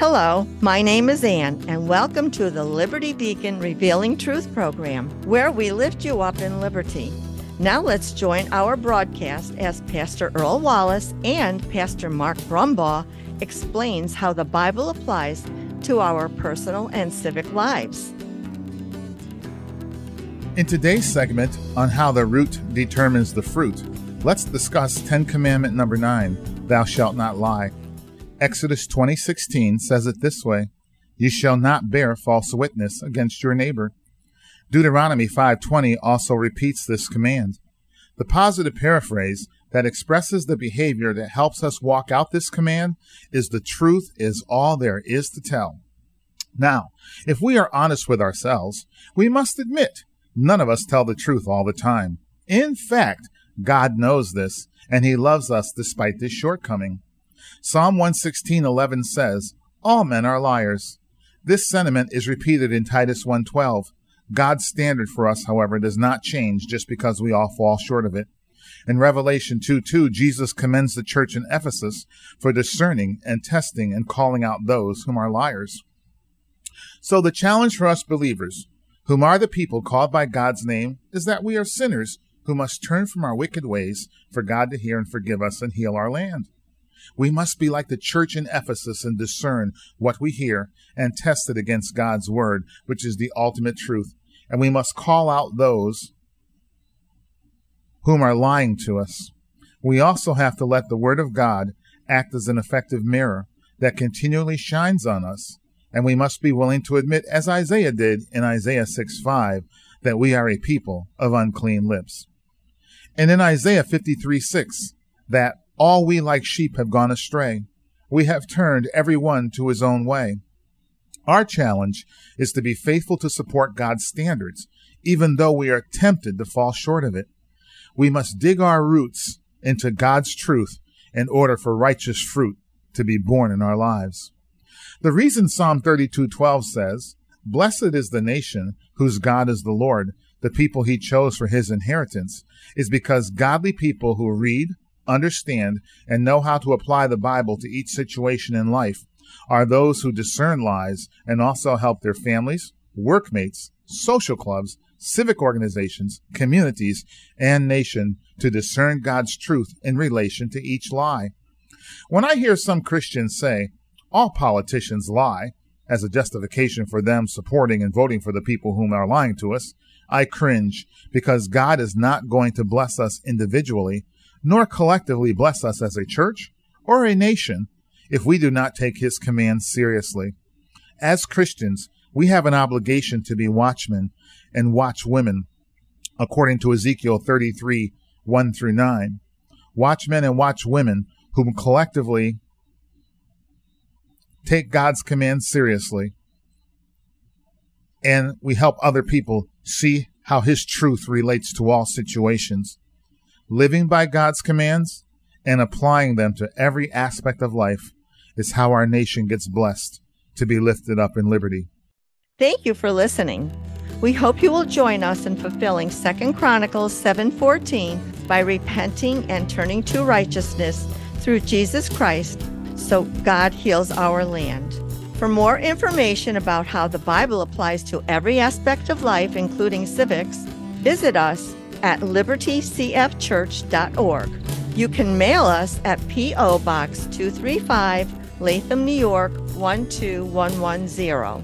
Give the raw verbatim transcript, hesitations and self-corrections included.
Hello, my name is Ann, and welcome to the Liberty Beacon Revealing Truth Program, where we lift you up in liberty. Now let's join our broadcast as Pastor Earl Wallace and Pastor Mark Brumbaugh explains how the Bible applies to our personal and civic lives. In today's segment on how the root determines the fruit, let's discuss Ten Commandment number nine, Thou shalt not lie. Exodus twenty sixteen says it this way, "You shall not bear false witness against your neighbor." Deuteronomy five twenty also repeats this command. The positive paraphrase that expresses the behavior that helps us walk out this command is the truth is all there is to tell. Now, if we are honest with ourselves, we must admit none of us tell the truth all the time. In fact, God knows this, and He loves us despite this shortcoming. Psalm one sixteen eleven says, "All men are liars." This sentiment is repeated in Titus one twelve. God's standard for us, however, does not change just because we all fall short of it. In Revelation two two, Jesus commends the church in Ephesus for discerning and testing and calling out those whom are liars. So the challenge for us believers, whom are the people called by God's name, is that we are sinners who must turn from our wicked ways for God to hear and forgive us and heal our land. We must be like the church in Ephesus and discern what we hear and test it against God's word, which is the ultimate truth. And we must call out those whom are lying to us. We also have to let the word of God act as an effective mirror that continually shines on us. And we must be willing to admit, as Isaiah did in Isaiah six five, that we are a people of unclean lips. And in Isaiah fifty-three six, that all we like sheep have gone astray. We have turned every one to his own way. Our challenge is to be faithful to support God's standards, even though we are tempted to fall short of it. We must dig our roots into God's truth in order for righteous fruit to be born in our lives. The reason Psalm thirty-two twelve says, "Blessed is the nation whose God is the Lord, the people He chose for His inheritance," is because godly people who read, understand, and know how to apply the Bible to each situation in life are those who discern lies and also help their families, workmates, social clubs, civic organizations, communities, and nation to discern God's truth in relation to each lie. When I hear some Christians say, "All politicians lie," as a justification for them supporting and voting for the people whom are lying to us, I cringe, because God is not going to bless us individually, nor collectively bless us as a church or a nation, if we do not take His commands seriously. As Christians, we have an obligation to be watchmen and watchwomen, according to Ezekiel thirty-three one through nine. Watchmen and watchwomen whom collectively take God's commands seriously, and we help other people see how His truth relates to all situations. Living by God's commands and applying them to every aspect of life is how our nation gets blessed to be lifted up in liberty. Thank you for listening. We hope you will join us in fulfilling Second Chronicles seven fourteen by repenting and turning to righteousness through Jesus Christ, so God heals our land. For more information about how the Bible applies to every aspect of life, including civics, visit us at liberty c f church dot org. You can mail us at P O Box two thirty-five, Latham, New York one two one one zero.